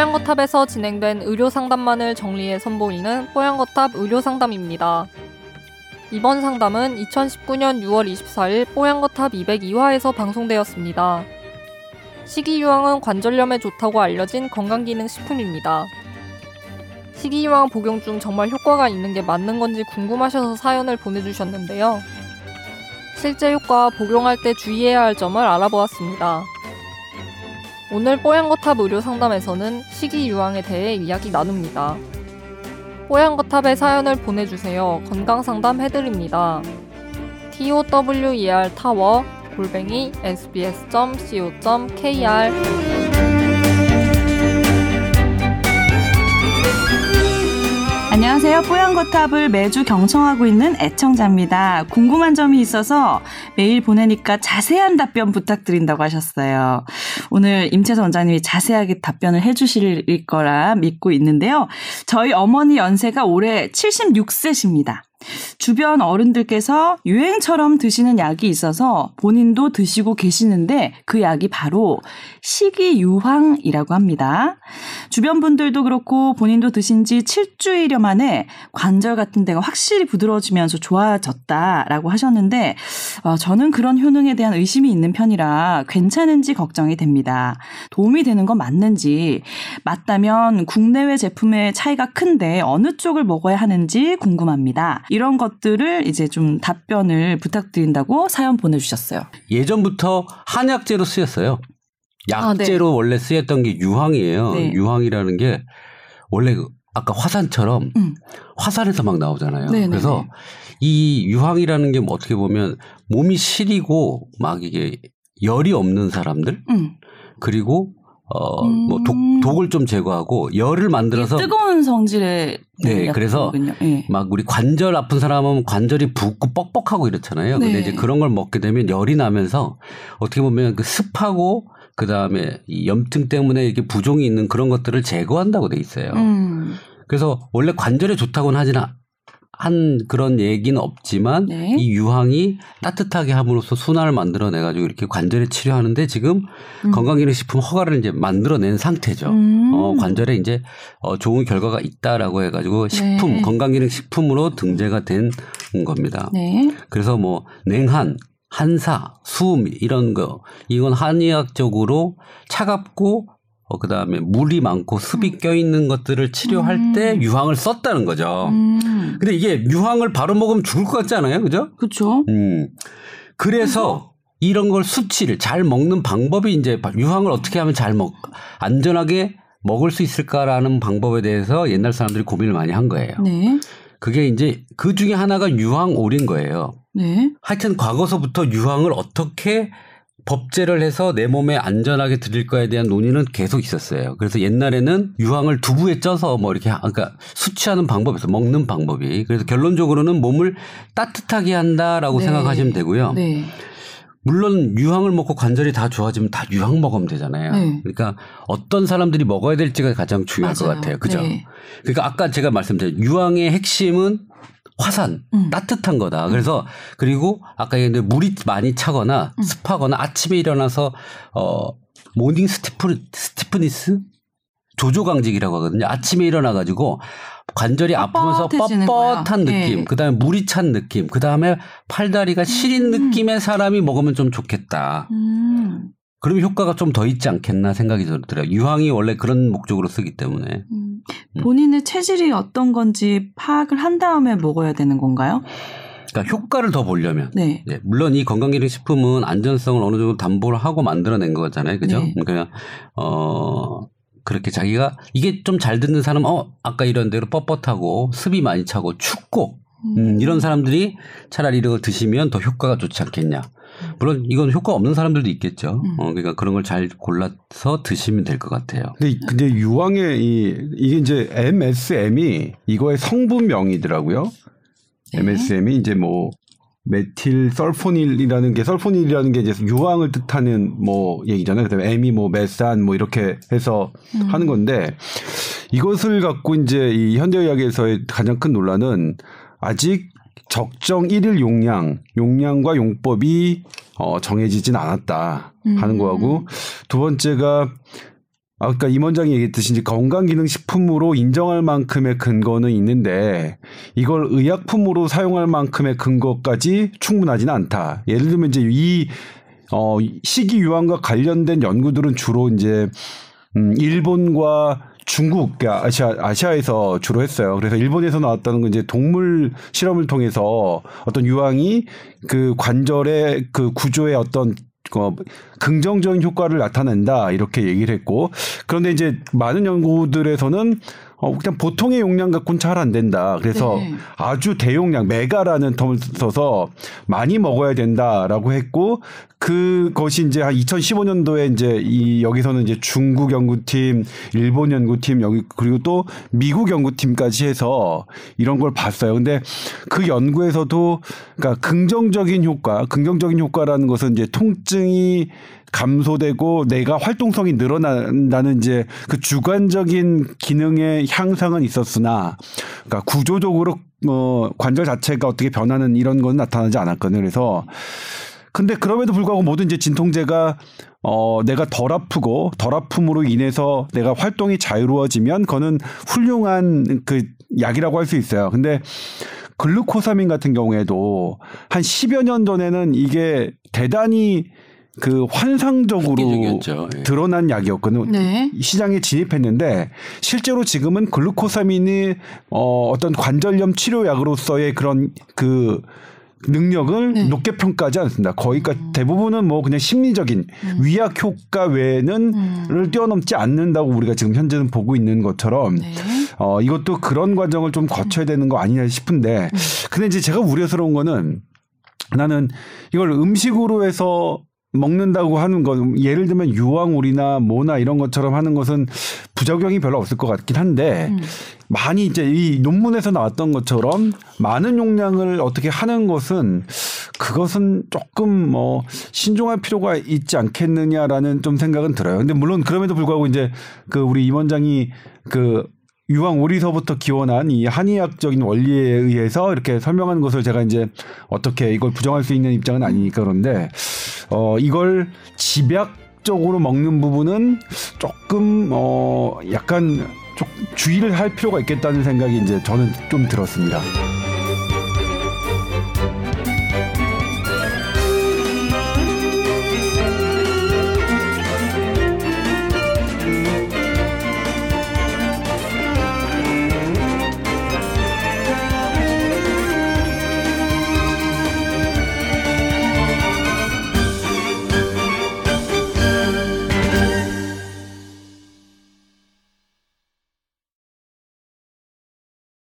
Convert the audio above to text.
뽀얀거탑에서 진행된 의료상담만을 정리해 선보이는 뽀얀거탑 의료상담입니다. 이번 상담은 2019년 6월 24일 뽀얀거탑 202화에서 방송되었습니다. 식이유황은 관절염에 좋다고 알려진 건강기능식품입니다. 식이유황 복용 중 정말 효과가 있는 게 맞는 건지 궁금하셔서 사연을 보내주셨는데요. 실제 효과와 복용할 때 주의해야 할 점을 알아보았습니다. 오늘 뽀얀거탑 의료상담에서는 식이유황에 대해 이야기 나눕니다. 뽀얀거탑에 사연을 보내주세요. 건강상담 해드립니다. towertower@sbs.co.kr 안녕하세요. 뽀얀거탑을 매주 경청하고 있는 애청자입니다. 궁금한 점이 있어서 메일 보내니까 자세한 답변 부탁드린다고 하셨어요. 오늘 임채선 원장님이 자세하게 답변을 해주실 거라 믿고 있는데요. 저희 어머니 연세가 올해 76세십니다. 주변 어른들께서 유행처럼 드시는 약이 있어서 본인도 드시고 계시는데 그 약이 바로 식이유황이라고 합니다. 주변 분들도 그렇고 본인도 드신 지 7주일여 만에 관절 같은 데가 확실히 부드러워지면서 좋아졌다라고 하셨는데 저는 그런 효능에 대한 의심이 있는 편이라 괜찮은지 걱정이 됩니다. 도움이 되는 건 맞는지, 맞다면 국내외 제품의 차이가 큰데 어느 쪽을 먹어야 하는지 궁금합니다. 이런 것들을 이제 좀 답변을 부탁드린다고 사연 보내주셨어요. 예전부터 한약재로 쓰였어요. 약재로 원래 쓰였던 게 유황이에요. 네. 유황이라는 게 원래 아까 화산처럼 화산에서 막 나오잖아요. 네네네. 그래서 이 유황이라는 게 뭐 어떻게 보면 몸이 시리고 막 이게 열이 없는 사람들 그리고 뭐 독을 좀 제거하고 열을 만들어서 뜨거운 성질의 네, 그래서 네. 막 우리 관절 아픈 사람은 관절이 붓고 뻑뻑하고 이렇잖아요. 네. 근데 이제 그런 걸 먹게 되면 열이 나면서 어떻게 보면 그 습하고 그 다음에 이 염증 때문에 이렇게 부종이 있는 그런 것들을 제거한다고 돼 있어요. 그래서 원래 관절에 좋다고는 하지는 한 그런 얘기는 없지만 네. 이 유황이 따뜻하게 함으로써 순환을 만들어내가지고 이렇게 관절에 치료하는데 지금 건강기능식품 허가를 이제 만들어낸 상태죠. 관절에 이제 좋은 결과가 있다라고 해가지고 식품, 네. 건강기능식품으로 등재가 된 겁니다. 네. 그래서 뭐 냉한, 한사, 수음 이런 거 이건 한의학적으로 차갑고 그다음에 물이 많고 습이 껴있는 것들을 치료할 때 유황을 썼다는 거죠. 근데 이게 유황을 바로 먹으면 죽을 것 같지 않아요? 그죠? 그렇죠. 그래서 이런 걸 수치를 잘 먹는 방법이 이제 유황을 어떻게 하면 잘 안전하게 먹을 수 있을까라는 방법에 대해서 옛날 사람들이 고민을 많이 한 거예요. 네. 그게 이제 그 중에 하나가 유황오린 거예요. 네. 하여튼 과거서부터 유황을 어떻게 법제를 해서 내 몸에 안전하게 들일까에 대한 논의는 계속 있었어요. 그래서 옛날에는 유황을 두부에 쪄서 뭐 이렇게 그러니까 수치하는 방법에서 먹는 방법이 그래서 결론적으로는 몸을 따뜻하게 한다라고 네. 생각하시면 되고요. 네. 물론 유황을 먹고 관절이 다 좋아지면 다 유황 먹으면 되잖아요. 네. 그러니까 어떤 사람들이 먹어야 될지가 가장 중요할 맞아요. 것 같아요. 그죠? 네. 그러니까 아까 제가 말씀드린 유황의 핵심은 화산, 따뜻한 거다. 그래서, 그리고 아까 얘기했는데 물이 많이 차거나 습하거나 아침에 일어나서, 모닝 스티프니스? 조조강직이라고 하거든요. 아침에 일어나가지고 관절이 아프면서 뻣뻣한 느낌, 네. 그 다음에 물이 찬 느낌, 그 다음에 팔다리가 시린 느낌의 사람이 먹으면 좀 좋겠다. 그럼 효과가 좀 더 있지 않겠나 생각이 들어요. 유황이 원래 그런 목적으로 쓰기 때문에. 본인의 체질이 어떤 건지 파악을 한 다음에 먹어야 되는 건가요? 그러니까 효과를 더 보려면. 네. 네. 물론 이 건강기능식품은 안전성을 어느 정도 담보를 하고 만들어낸 거잖아요. 그죠? 네. 그러니까, 그렇게 자기가 이게 좀 잘 듣는 사람, 아까 이런 대로 뻣뻣하고 습이 많이 차고 춥고 이런 사람들이 차라리 이런 걸 드시면 더 효과가 좋지 않겠냐. 물론 이건 효과 없는 사람들도 있겠죠. 그러니까 그런 걸 잘 골라서 드시면 될 것 같아요. 근데 유황의 이게 이제 MSM이 이거의 성분명이더라고요. 네. MSM이 이제 뭐 메틸 설포닐이라는 게 이제 유황을 뜻하는 뭐 얘기잖아요. 그다음에 M이 뭐 메산 뭐 이렇게 해서 하는 건데 이것을 갖고 이제 이 현대의학에서의 가장 큰 논란은 아직 적정 일일 용량과 용법이 정해지진 않았다 하는 거하고 두 번째가 아까 임원장이 얘기했듯이 이제 건강기능식품으로 인정할 만큼의 근거는 있는데 이걸 의약품으로 사용할 만큼의 근거까지 충분하지는 않다. 예를 들면 이제 이 식이유황과 관련된 연구들은 주로 이제 일본과 중국, 그러니까 아시아에서 주로 했어요. 그래서 일본에서 나왔다는 건 이제 동물 실험을 통해서 어떤 유황이 그 관절의 그 구조의 어떤 긍정적인 효과를 나타낸다 이렇게 얘기를 했고, 그런데 이제 많은 연구들에서는 그냥 보통의 용량 갖고는 잘 안 된다. 그래서 네. 아주 대용량 메가라는 텀을 써서 많이 먹어야 된다라고 했고, 그것이 이제 한 2015년도에 이제 이 여기서는 이제 중국 연구팀, 일본 연구팀 여기 그리고 또 미국 연구팀까지 해서 이런 걸 봤어요. 근데 그 연구에서도 그러니까 긍정적인 효과, 긍정적인 효과라는 것은 이제 통증이 감소되고 내가 활동성이 늘어난다는 이제 그 주관적인 기능의 향상은 있었으나, 그러니까 구조적으로 관절 자체가 어떻게 변하는 이런 건 나타나지 않았거든요. 그래서 근데 그럼에도 불구하고 모든 이제 진통제가 내가 덜 아프고 덜 아픔으로 인해서 내가 활동이 자유로워지면 그거는 훌륭한 그 약이라고 할 수 있어요. 근데 글루코사민 같은 경우에도 한 10여 년 전에는 이게 대단히 그 환상적으로 드러난 약이었거든요. 네. 시장에 진입했는데 실제로 지금은 글루코사민이 어떤 관절염 치료약으로서의 그런 그 능력을 네. 높게 평가하지 않습니다. 거의 대부분은 뭐 그냥 심리적인 위약 효과 외에는 를 뛰어넘지 않는다고 우리가 지금 현재는 보고 있는 것처럼 네. 이것도 그런 과정을 좀 거쳐야 되는 거 아니냐 싶은데 근데 이제 제가 우려스러운 거는 나는 이걸 음식으로 해서 먹는다고 하는 건 예를 들면 유황오리나 뭐나 이런 것처럼 하는 것은 부작용이 별로 없을 것 같긴 한데 많이 이제 이 논문에서 나왔던 것처럼 많은 용량을 어떻게 하는 것은 그것은 조금 뭐 신중할 필요가 있지 않겠느냐라는 좀 생각은 들어요. 근데 물론 그럼에도 불구하고 이제 그 우리 임 원장이 그 유황오리서부터 기원한 이 한의학적인 원리에 의해서 이렇게 설명한 것을 제가 이제 어떻게 이걸 부정할 수 있는 입장은 아니니까 그런데 이걸 집약적으로 먹는 부분은 조금 약간 주의를 할 필요가 있겠다는 생각이 이제 저는 좀 들었습니다.